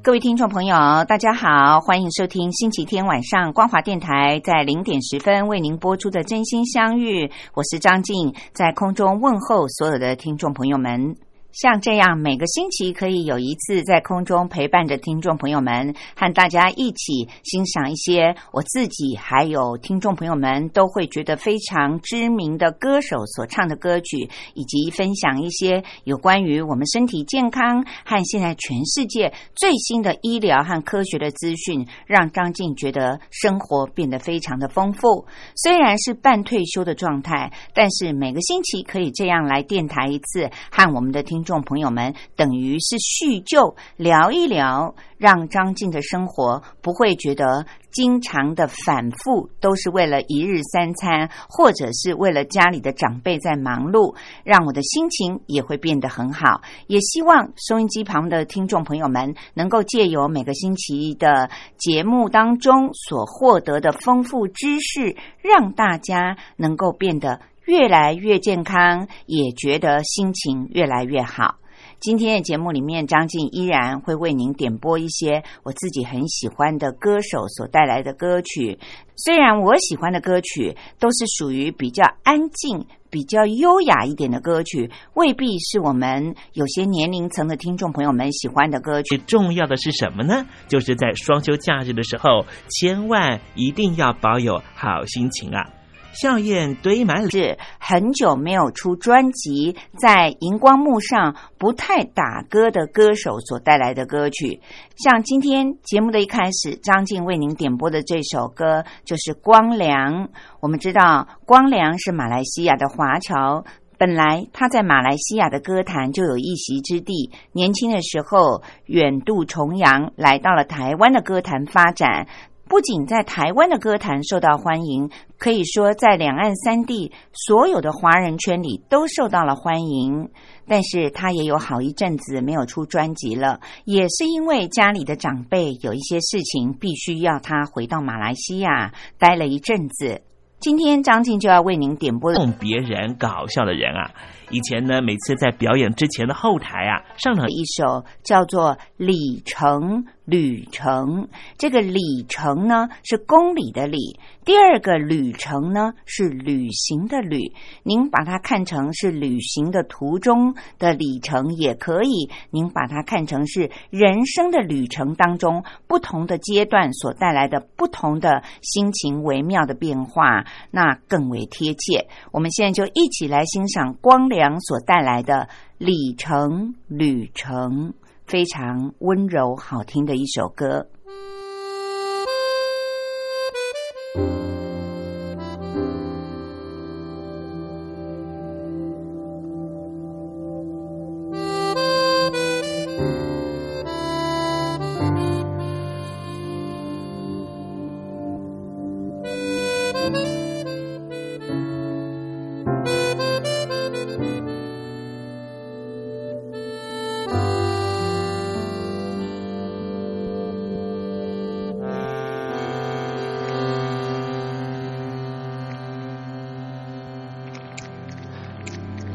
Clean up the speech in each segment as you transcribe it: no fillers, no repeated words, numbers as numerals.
各位听众朋友大家好，欢迎收听星期天晚上光华电台在0点10分为您播出的真心相遇，我是张静，在空中问候所有的听众朋友们。像这样每个星期可以有一次在空中陪伴着听众朋友们，和大家一起欣赏一些我自己还有听众朋友们都会觉得非常知名的歌手所唱的歌曲，以及分享一些有关于我们身体健康和现在全世界最新的医疗和科学的资讯，让张静觉得生活变得非常的丰富。虽然是半退休的状态，但是每个星期可以这样来电台一次，和我们的听众朋友们等于是叙旧聊一聊，让张静的生活不会觉得经常的反复都是为了一日三餐，或者是为了家里的长辈在忙碌，让我的心情也会变得很好。也希望收音机旁的听众朋友们能够借由每个星期的节目当中所获得的丰富知识，让大家能够变得越来越健康，也觉得心情越来越好。今天的节目里面，张静依然会为您点播一些我自己很喜欢的歌手所带来的歌曲。虽然我喜欢的歌曲都是属于比较安静比较优雅一点的歌曲，未必是我们有些年龄层的听众朋友们喜欢的歌曲。重要的是什么呢？就是在双休假日的时候，千万一定要保有好心情啊。笑靥堆满是很久没有出专辑，在荧光幕上不太打歌的歌手所带来的歌曲。像今天节目的一开始，张静为您点播的这首歌就是光良。我们知道光良是马来西亚的华侨，本来他在马来西亚的歌坛就有一席之地，年轻的时候远渡重洋来到了台湾的歌坛发展，不仅在台湾的歌坛受到欢迎，可以说在两岸三地所有的华人圈里都受到了欢迎。但是他也有好一阵子没有出专辑了，也是因为家里的长辈有一些事情必须要他回到马来西亚待了一阵子。今天张静就要为您点播弄别人搞笑的人啊，以前呢每次在表演之前的后台啊，上了一首叫做里程旅程。这个里程呢是公里的里，第二个旅程呢是旅行的旅，您把它看成是旅行的途中的里程也可以，您把它看成是人生的旅程当中不同的阶段所带来的不同的心情微妙的变化，那更为贴切。我们现在就一起来欣赏光良所带来的里程旅程，非常温柔好听的一首歌。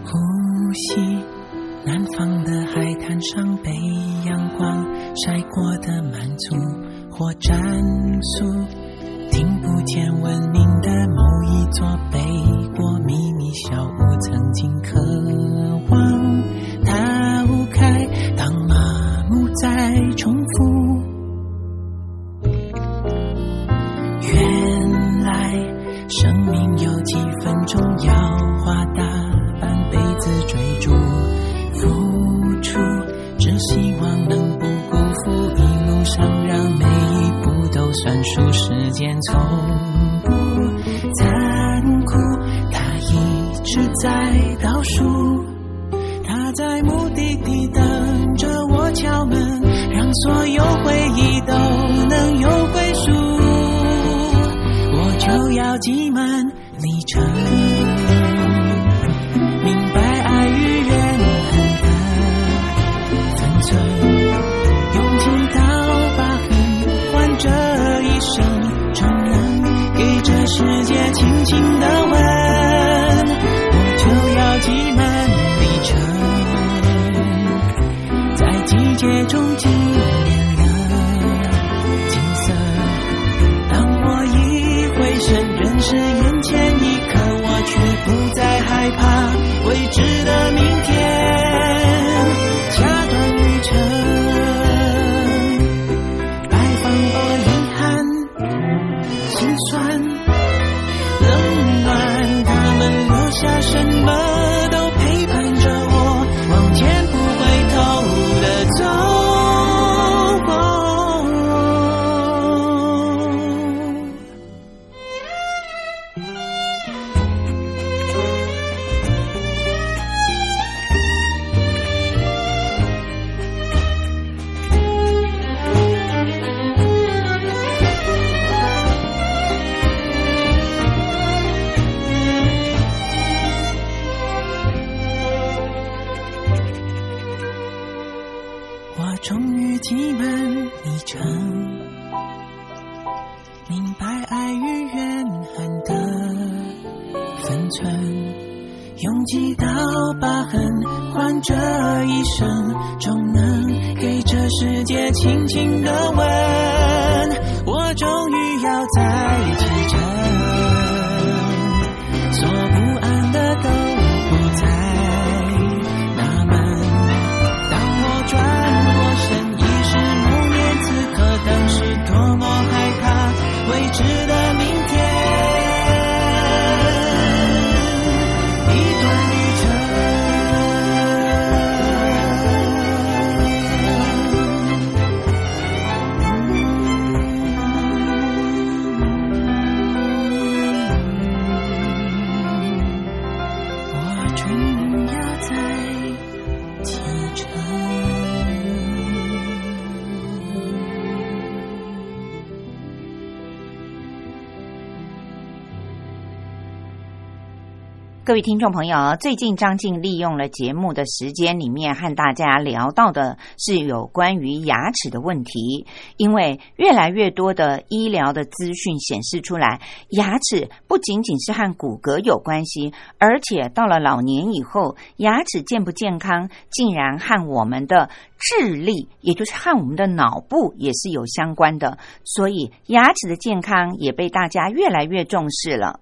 呼吸，南方的海滩上被阳光晒过的满足或战术，听不见文明的某一座北国秘密小屋，曾经渴望它无开，当麻木在重复，原来生命有几分钟要花大辈子追逐付出，只希望能不辜负，一路上让每一步都算数，时间从不残酷，它一直在倒数，它在目的地等着我敲门，让所有回忆都能有归属，我就要挤满里程。明白爱与怨恨的分寸，用情到疤痕换这一生，终能给这世界轻轻的吻，我就要挤满里程，在季节中纪念了景色。当我一回神，仍是眼前一刻，我却不再害怕未知的明天。下段旅程，拜访过遗憾、心酸、冷暖，他们留下什么？各位听众朋友，最近张静利用了节目的时间里面和大家聊到的是有关于牙齿的问题，因为越来越多的医疗的资讯显示出来，牙齿不仅仅是和骨骼有关系，而且到了老年以后，牙齿健不健康竟然和我们的智力，也就是和我们的脑部也是有相关的，所以牙齿的健康也被大家越来越重视了。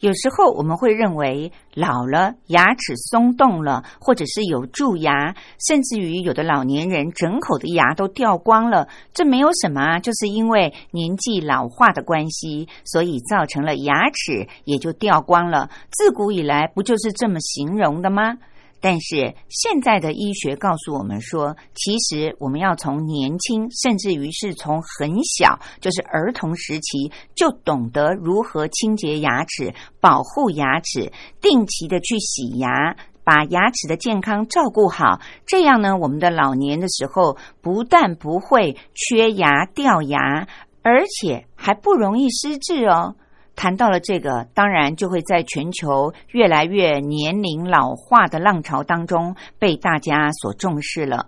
有时候我们会认为老了牙齿松动了，或者是有蛀牙，甚至于有的老年人整口的牙都掉光了，这没有什么啊，就是因为年纪老化的关系，所以造成了牙齿也就掉光了，自古以来不就是这么形容的吗？但是现在的医学告诉我们说，其实我们要从年轻，甚至于是从很小，就是儿童时期，就懂得如何清洁牙齿，保护牙齿，定期的去洗牙，把牙齿的健康照顾好，这样呢，我们的老年的时候不但不会缺牙掉牙，而且还不容易失智哦。谈到了这个，当然就会在全球越来越年龄老化的浪潮当中被大家所重视了。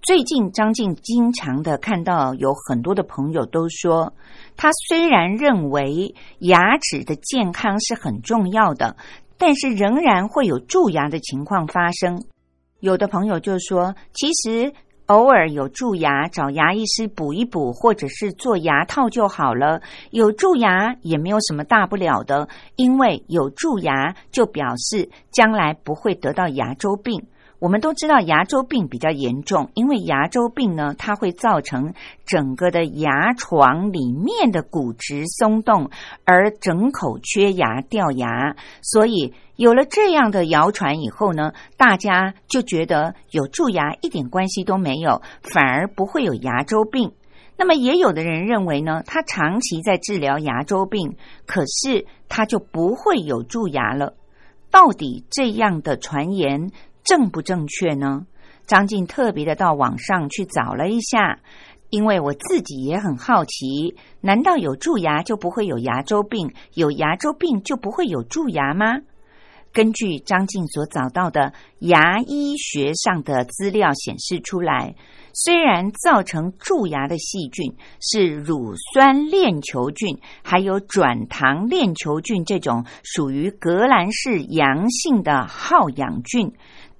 最近张静经常的看到有很多的朋友都说，他虽然认为牙齿的健康是很重要的，但是仍然会有蛀牙的情况发生。有的朋友就说，其实偶尔有蛀牙，找牙医师补一补，或者是做牙套就好了。有蛀牙也没有什么大不了的，因为有蛀牙就表示将来不会得到牙周病。我们都知道牙周病比较严重，因为牙周病呢，它会造成整个的牙床里面的骨质松动，而整口缺牙掉牙。所以有了这样的谣传以后呢，大家就觉得有蛀牙一点关系都没有，反而不会有牙周病。那么也有的人认为呢，他长期在治疗牙周病，可是他就不会有蛀牙了。到底这样的传言正不正确呢？张晋特别的到网上去找了一下，因为我自己也很好奇，难道有蛀牙就不会有牙周病，有牙周病就不会有蛀牙吗？根据张晋所找到的牙医学上的资料显示出来，虽然造成蛀牙的细菌是乳酸链球菌还有转糖链球菌这种属于革兰氏阳性的好氧菌，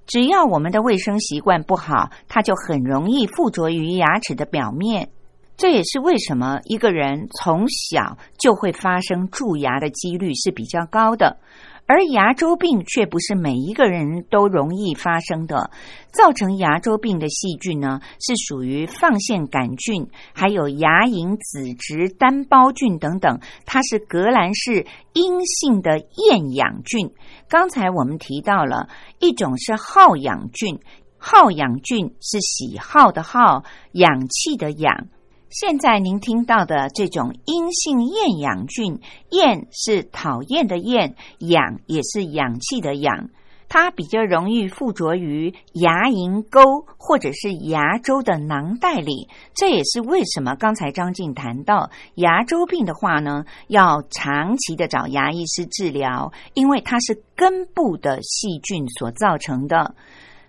只要我们的卫生习惯不好，它就很容易附着于牙齿的表面。这也是为什么一个人从小就会发生蛀牙的几率是比较高的，而牙周病却不是每一个人都容易发生的。造成牙周病的细菌呢，是属于放线杆菌还有牙龈子质单胞菌等等，它是革兰氏阴性的厌氧菌。刚才我们提到了一种是好氧菌，好氧菌是喜好的好，氧气的氧。现在您听到的这种阴性厌氧菌，厌是讨厌的厌，氧也是氧气的氧，它比较容易附着于牙龈沟或者是牙周的囊袋里。这也是为什么刚才张晋谈到牙周病的话呢，要长期的找牙医师治疗，因为它是根部的细菌所造成的。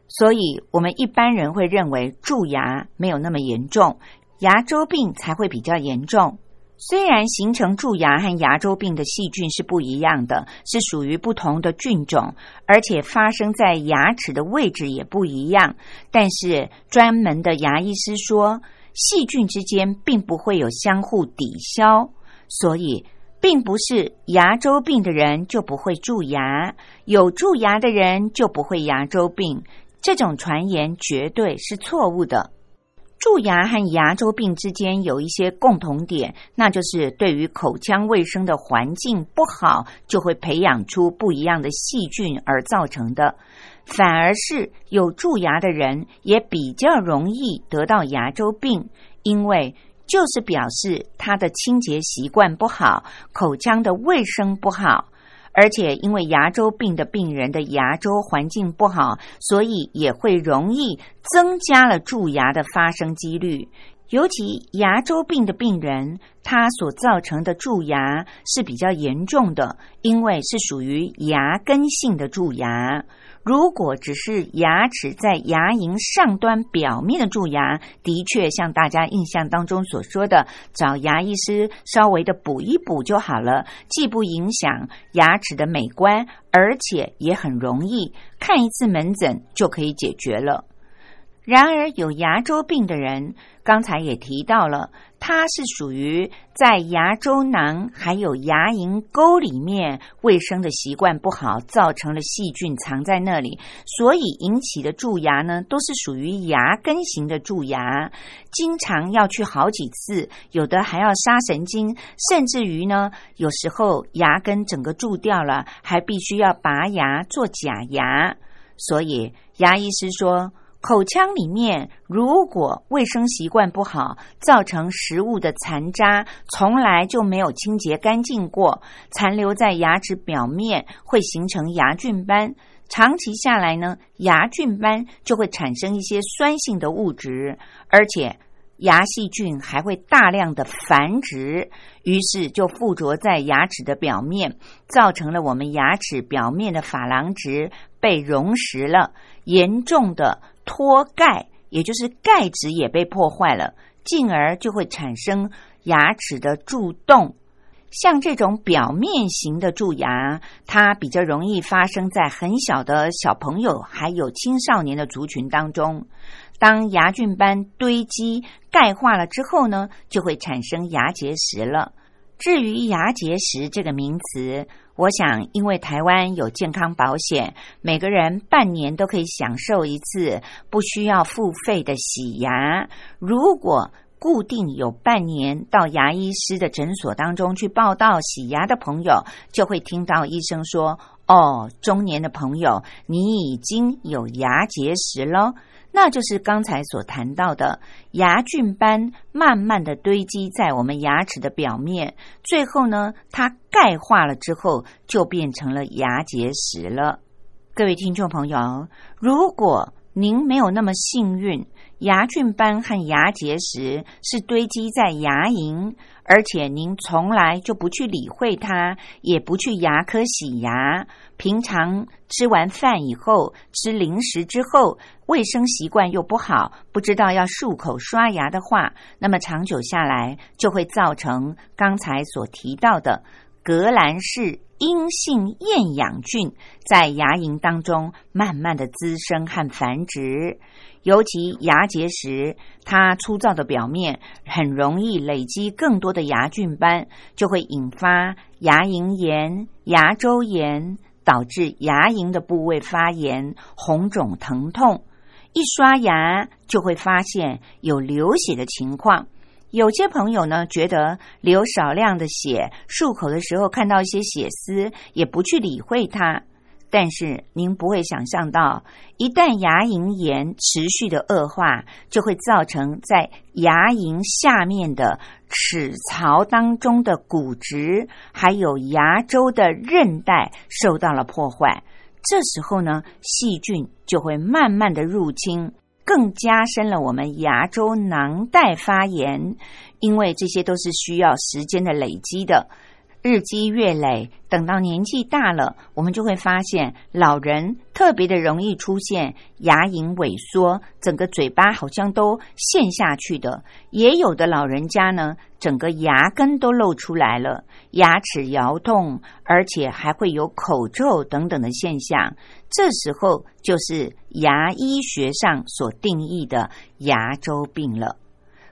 所以我们一般人会认为蛀牙没有那么严重，牙周病才会比较严重。虽然形成蛀牙和牙周病的细菌是不一样的，是属于不同的菌种，而且发生在牙齿的位置也不一样，但是专门的牙医师说，细菌之间并不会有相互抵消，所以并不是牙周病的人就不会蛀牙，有蛀牙的人就不会牙周病，这种传言绝对是错误的。蛀牙和牙周病之间有一些共同点，那就是对于口腔卫生的环境不好，就会培养出不一样的细菌而造成的。反而是有蛀牙的人也比较容易得到牙周病，因为就是表示他的清洁习惯不好，口腔的卫生不好。而且因为牙周病的病人的牙周环境不好，所以也会容易增加了蛀牙的发生几率。尤其牙周病的病人，他所造成的蛀牙是比较严重的，因为是属于牙根性的蛀牙。如果只是牙齿在牙龈上端表面的蛀牙，的确像大家印象当中所说的，找牙医师稍微的补一补就好了，既不影响牙齿的美观，而且也很容易，看一次门诊就可以解决了。然而有牙周病的人，刚才也提到了，它是属于在牙周囊还有牙龈沟里面卫生的习惯不好，造成了细菌藏在那里，所以引起的蛀牙呢，都是属于牙根型的蛀牙，经常要去好几次，有的还要杀神经，甚至于呢，有时候牙根整个蛀掉了，还必须要拔牙做假牙。所以牙医师说，口腔里面如果卫生习惯不好，造成食物的残渣从来就没有清洁干净过，残留在牙齿表面会形成牙菌斑，长期下来呢，牙菌斑就会产生一些酸性的物质，而且牙细菌还会大量的繁殖，于是就附着在牙齿的表面，造成了我们牙齿表面的珐琅质被溶蚀了，严重的脱钙，也就是钙质也被破坏了，进而就会产生牙齿的蛀洞。像这种表面型的蛀牙，它比较容易发生在很小的小朋友还有青少年的族群当中。当牙菌斑堆积钙化了之后呢，就会产生牙结石了。至于牙结石这个名词，我想因为台湾有健康保险，每个人半年都可以享受一次不需要付费的洗牙，如果固定有半年到牙医师的诊所当中去报到洗牙的朋友，就会听到医生说，哦，中年的朋友，你已经有牙结石了。那就是刚才所谈到的牙菌斑慢慢的堆积在我们牙齿的表面，最后呢，它钙化了之后就变成了牙结石了。各位听众朋友，如果您没有那么幸运，牙菌斑和牙结石是堆积在牙龈，而且您从来就不去理会它，也不去牙科洗牙，平常吃完饭以后，吃零食之后，卫生习惯又不好，不知道要漱口刷牙的话，那么长久下来就会造成刚才所提到的革兰氏阴性厌氧菌在牙龈当中慢慢的滋生和繁殖。尤其牙结石，它粗糙的表面很容易累积更多的牙菌斑，就会引发牙龈炎、牙周炎，导致牙龈的部位发炎、红肿疼痛。一刷牙就会发现有流血的情况。有些朋友呢，觉得流少量的血，漱口的时候看到一些血丝，也不去理会它。但是您不会想象到，一旦牙龈炎持续的恶化，就会造成在牙龈下面的齿槽当中的骨质，还有牙周的韧带受到了破坏。这时候呢，细菌就会慢慢的入侵，更加深了我们牙周囊袋发炎，因为这些都是需要时间的累积的，日积月累，等到年纪大了，我们就会发现老人特别的容易出现牙龈萎缩，整个嘴巴好像都陷下去的，也有的老人家呢，整个牙根都露出来了，牙齿摇动，而且还会有口臭等等的现象。这时候就是牙医学上所定义的牙周病了。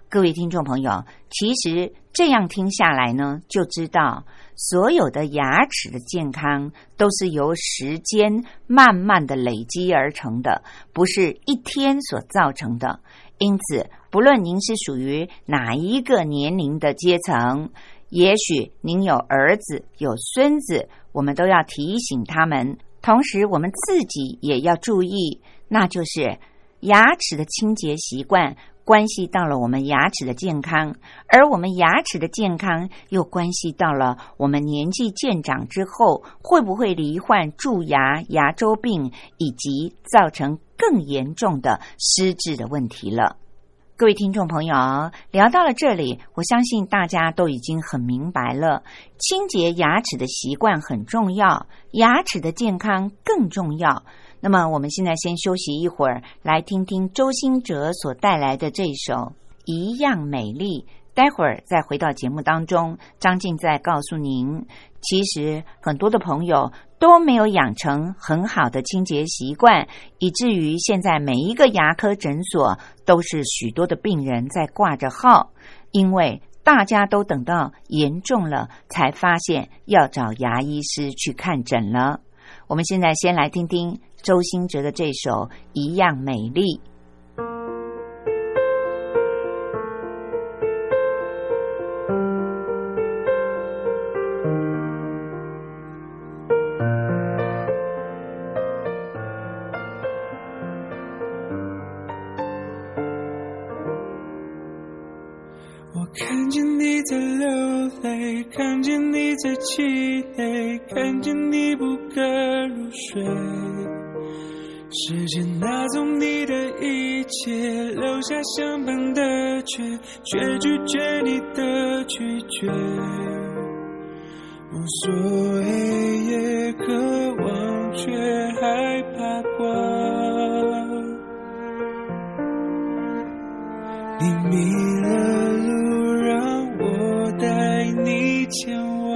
各位听众朋友，其实这样听下来呢，就知道所有的牙齿的健康都是由时间慢慢的累积而成的，不是一天所造成的。因此，不论您是属于哪一个年龄的阶层，也许您有儿子、有孙子，我们都要提醒他们。同时我们自己也要注意，那就是牙齿的清洁习惯关系到了我们牙齿的健康，而我们牙齿的健康又关系到了我们年纪渐长之后会不会罹患蛀牙、牙周病，以及造成更严重的失智的问题了。各位听众朋友，聊到了这里，我相信大家都已经很明白了，清洁牙齿的习惯很重要，牙齿的健康更重要。那么我们现在先休息一会儿，来听听周兴哲所带来的这首《一样美丽》，待会儿再回到节目当中，张静再告诉您，其实很多的朋友都没有养成很好的清洁习惯，以至于现在每一个牙科诊所都是许多的病人在挂着号，因为大家都等到严重了才发现要找牙医师去看诊了。我们现在先来听听周兴哲的这首《一样美丽》。看见你在流泪，看见你在气馁，看见你不敢入睡，时间拿走你的一切，留下相伴的却拒绝你的拒绝，无所谓也渴望，却害怕光，你迷了路，让我带你前往。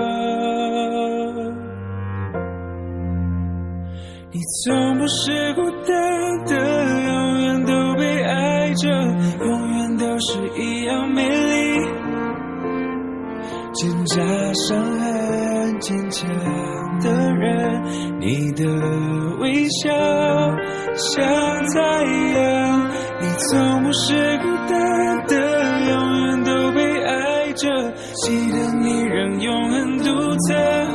你从不是孤单的，永远都被爱着，永远都是一样美丽，挣扎伤痕，坚强的人，你的微笑像太阳。你从不是孤单的，永远都被爱着，记得你仍永恒独特，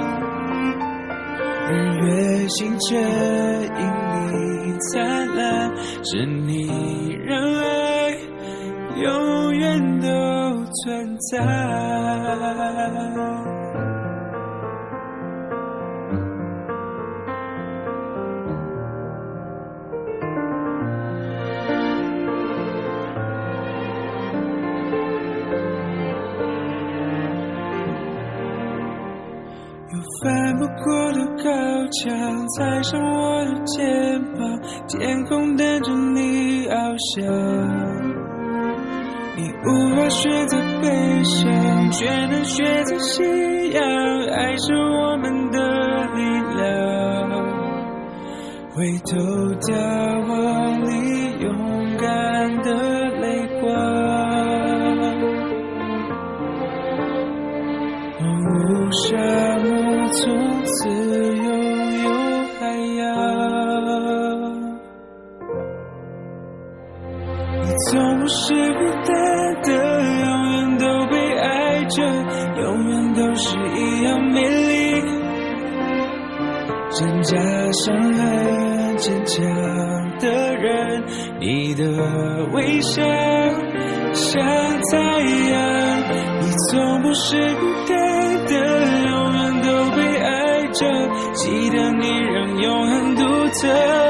日月星辰因你灿烂，是你让爱永远都存在。翻不过的高墙，踩上我的肩膀，天空等着你翱翔。你无法选择悲伤，却能选择信仰，爱是我们的力量。回头眺望你勇敢的泪光，我无沙漠从此拥有海洋。你从不是孤单，永远都被爱着，永远都是一样美丽，挣扎伤痕坚强的人，你的微笑像太阳。你从不是孤单的，永远都被爱着，记得你让永恒独特。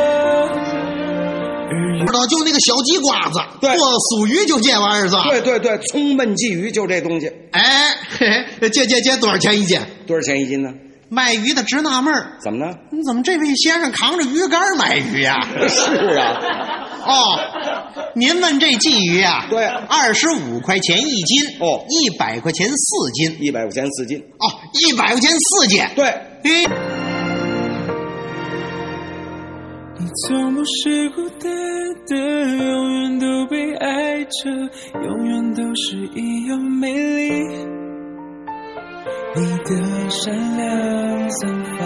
就那个小鸡瓜子做酥鱼，就这玩意儿是吧？对对对，葱焖鲫鱼就这东西。哎，这多少钱一斤？多少钱一斤呢？卖鱼的直纳闷儿，怎么呢？你怎么这位先生扛着鱼竿买鱼呀？是啊。哦，您问这鲫鱼啊？对，25块钱一斤。哦，100块钱4斤。100块钱4斤。哦，100块钱4斤。对。哎。你从不是孤单的，永远都被爱着，永远都是一样美丽。你的善良散发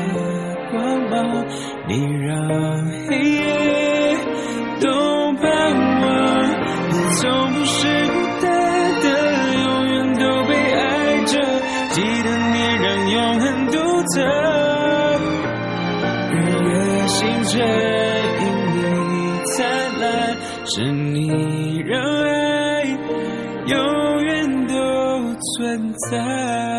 光芒，你让黑夜懂盼望。你从不是孤单的，永远都被爱着，记得你让永恒独特。日月星辰灿烂，是你让爱永远都存在。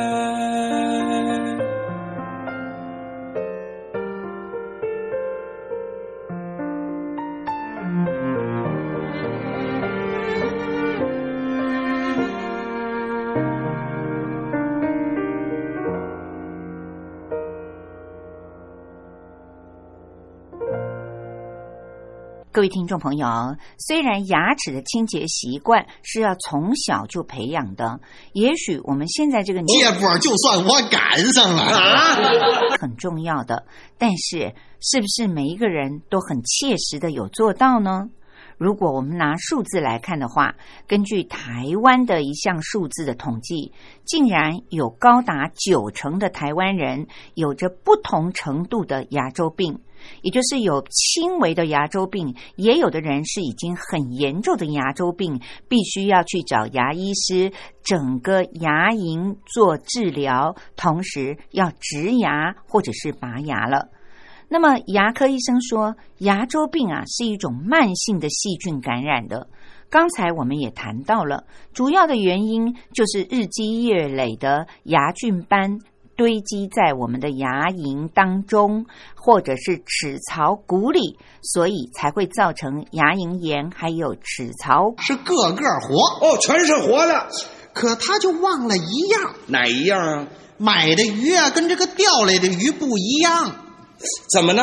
各位听众朋友，虽然牙齿的清洁习惯是要从小就培养的，也许我们现在这个年纪，这波就算我赶上了啊，很重要的。但是，是不是每一个人都很切实的有做到呢？如果我们拿数字来看的话，根据台湾的一项数字的统计，竟然有高达90%的台湾人有着不同程度的牙周病，也就是有轻微的牙周病，也有的人是已经很严重的牙周病，必须要去找牙医师，整个牙龈做治疗，同时要植牙或者是拔牙了。那么牙科医生说，牙周病啊是一种慢性的细菌感染的。刚才我们也谈到了，主要的原因就是日积月累的牙菌斑堆积在我们的牙龈当中，或者是齿槽骨里，所以才会造成牙龈炎，还有齿槽是个个活哦，全是活的。可他就忘了一样，哪一样啊？买的鱼啊，跟这个钓来的鱼不一样。怎么呢？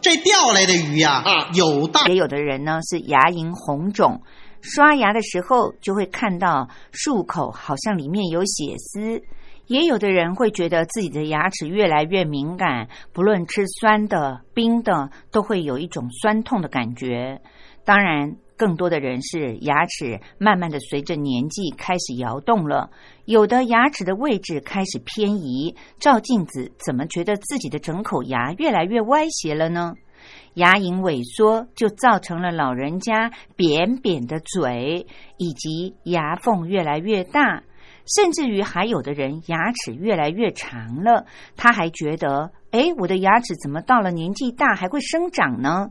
这钓来的鱼呀，有大也有的人呢是牙龈红肿，刷牙的时候就会看到漱口好像里面有血丝，也有的人会觉得自己的牙齿越来越敏感，不论吃酸的、冰的，都会有一种酸痛的感觉。当然，更多的人是牙齿慢慢的随着年纪开始摇动了，有的牙齿的位置开始偏移，照镜子怎么觉得自己的整口牙越来越歪斜了呢？牙龈萎缩就造成了老人家扁扁的嘴，以及牙缝越来越大，甚至于还有的人牙齿越来越长了，他还觉得，我的牙齿怎么到了年纪大还会生长呢？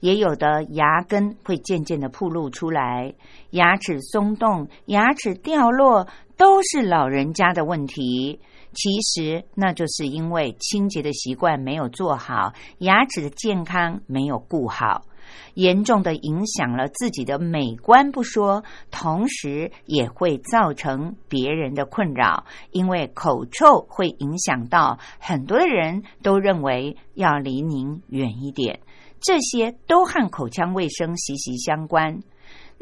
也有的牙根会渐渐的暴露出来，牙齿松动、牙齿掉落都是老人家的问题。其实那就是因为清洁的习惯没有做好，牙齿的健康没有顾好。严重的影响了自己的美观不说，同时也会造成别人的困扰，因为口臭会影响到很多的人都认为要离您远一点，这些都和口腔卫生息息相关。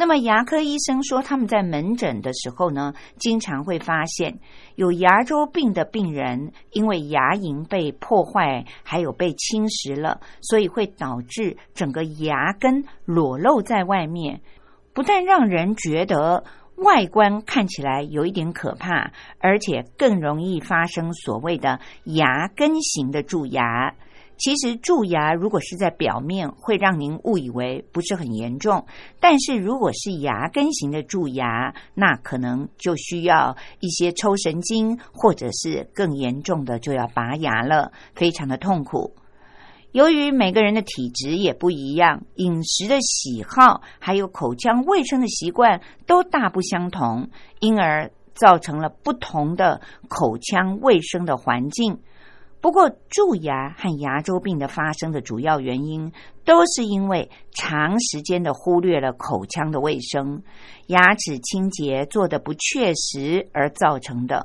那么牙科医生说，他们在门诊的时候呢，经常会发现有牙周病的病人，因为牙龈被破坏还有被侵蚀了，所以会导致整个牙根裸露在外面，不但让人觉得外观看起来有一点可怕，而且更容易发生所谓的牙根型的蛀牙。其实蛀牙如果是在表面，会让您误以为不是很严重，但是如果是牙根型的蛀牙，那可能就需要一些抽神经，或者是更严重的就要拔牙了，非常的痛苦。由于每个人的体质也不一样，饮食的喜好还有口腔卫生的习惯都大不相同，因而造成了不同的口腔卫生的环境。不过蛀牙和牙周病的发生的主要原因，都是因为长时间的忽略了口腔的卫生，牙齿清洁做得不确实而造成的。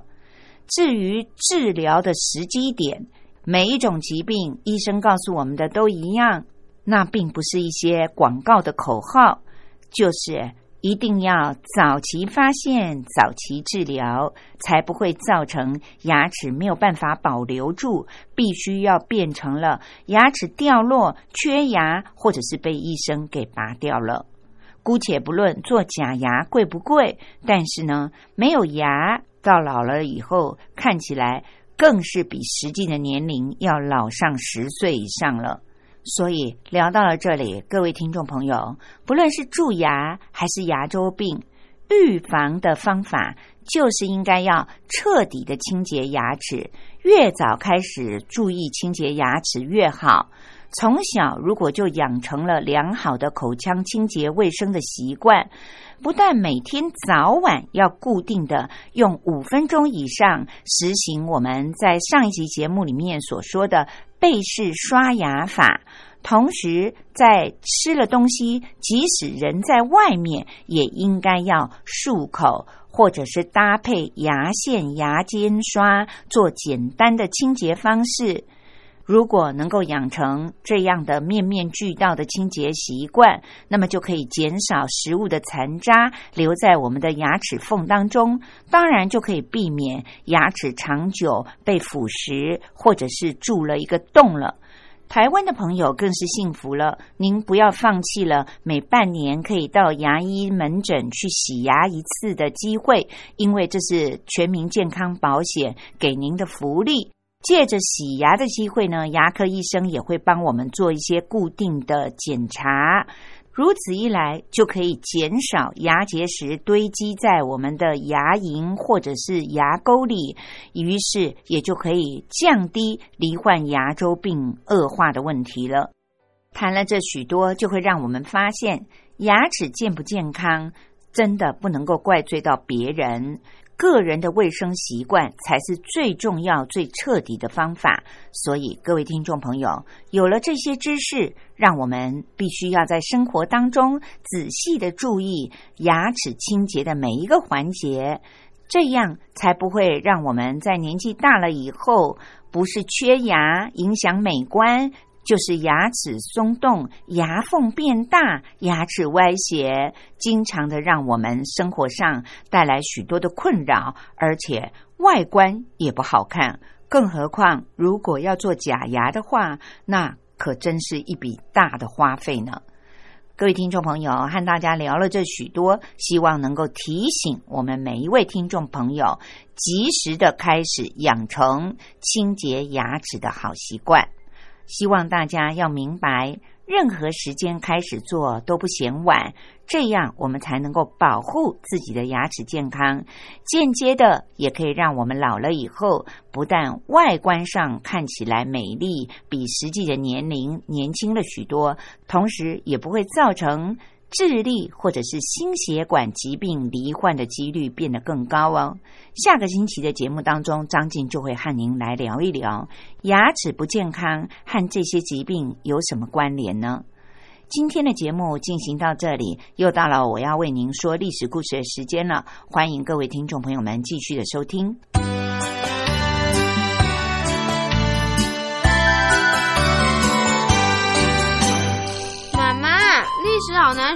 至于治疗的时机点，每一种疾病医生告诉我们的都一样，那并不是一些广告的口号，就是一定要早期发现、早期治疗，才不会造成牙齿没有办法保留住，必须要变成了牙齿掉落、缺牙，或者是被医生给拔掉了。姑且不论做假牙贵不贵，但是呢，没有牙到老了以后，看起来更是比实际的年龄要老上10岁以上了。所以聊到了这里，各位听众朋友，不论是蛀牙还是牙周病，预防的方法就是应该要彻底的清洁牙齿，越早开始注意清洁牙齿越好。从小如果就养成了良好的口腔清洁卫生的习惯，不但每天早晚要固定的用5分钟以上实行我们在上一集节目里面所说的背式刷牙法，同时在吃了东西，即使人在外面也应该要漱口，或者是搭配牙线、牙尖刷做简单的清洁方式。如果能够养成这样的面面俱到的清洁习惯，那么就可以减少食物的残渣留在我们的牙齿缝当中，当然就可以避免牙齿长久被腐蚀，或者是蛀了一个洞了。台湾的朋友更是幸福了，您不要放弃了每半年可以到牙医门诊去洗牙一次的机会，因为这是全民健康保险给您的福利。借着洗牙的机会呢，牙科医生也会帮我们做一些固定的检查，如此一来就可以减少牙结石堆积在我们的牙龈或者是牙沟里，于是也就可以降低罹患牙周病恶化的问题了。谈了这许多，就会让我们发现牙齿健不健康真的不能够怪罪到别人，个人的卫生习惯才是最重要最彻底的方法。所以各位听众朋友，有了这些知识，让我们必须要在生活当中仔细的注意牙齿清洁的每一个环节，这样才不会让我们在年纪大了以后，不是缺牙影响美观，就是牙齿松动、牙缝变大、牙齿歪斜，经常的让我们生活上带来许多的困扰，而且外观也不好看。更何况如果要做假牙的话，那可真是一笔大的花费呢。各位听众朋友，和大家聊了这许多，希望能够提醒我们每一位听众朋友，及时的开始养成清洁牙齿的好习惯。希望大家要明白，任何时间开始做都不嫌晚，这样我们才能够保护自己的牙齿健康，间接的也可以让我们老了以后，不但外观上看起来美丽，比实际的年龄年轻了许多，同时也不会造成智力或者是心血管疾病罹患的几率变得更高哦。下个星期的节目当中，张静就会和您来聊一聊牙齿不健康和这些疾病有什么关联呢？今天的节目进行到这里，又到了我要为您说历史故事的时间了，欢迎各位听众朋友们继续的收听。妈妈，历史好难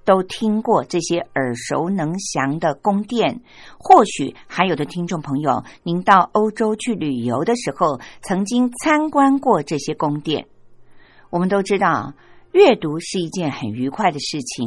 都听过这些耳熟能详的宫殿，或许还有的听众朋友，您到欧洲去旅游的时候，曾经参观过这些宫殿。我们都知道，阅读是一件很愉快的事情，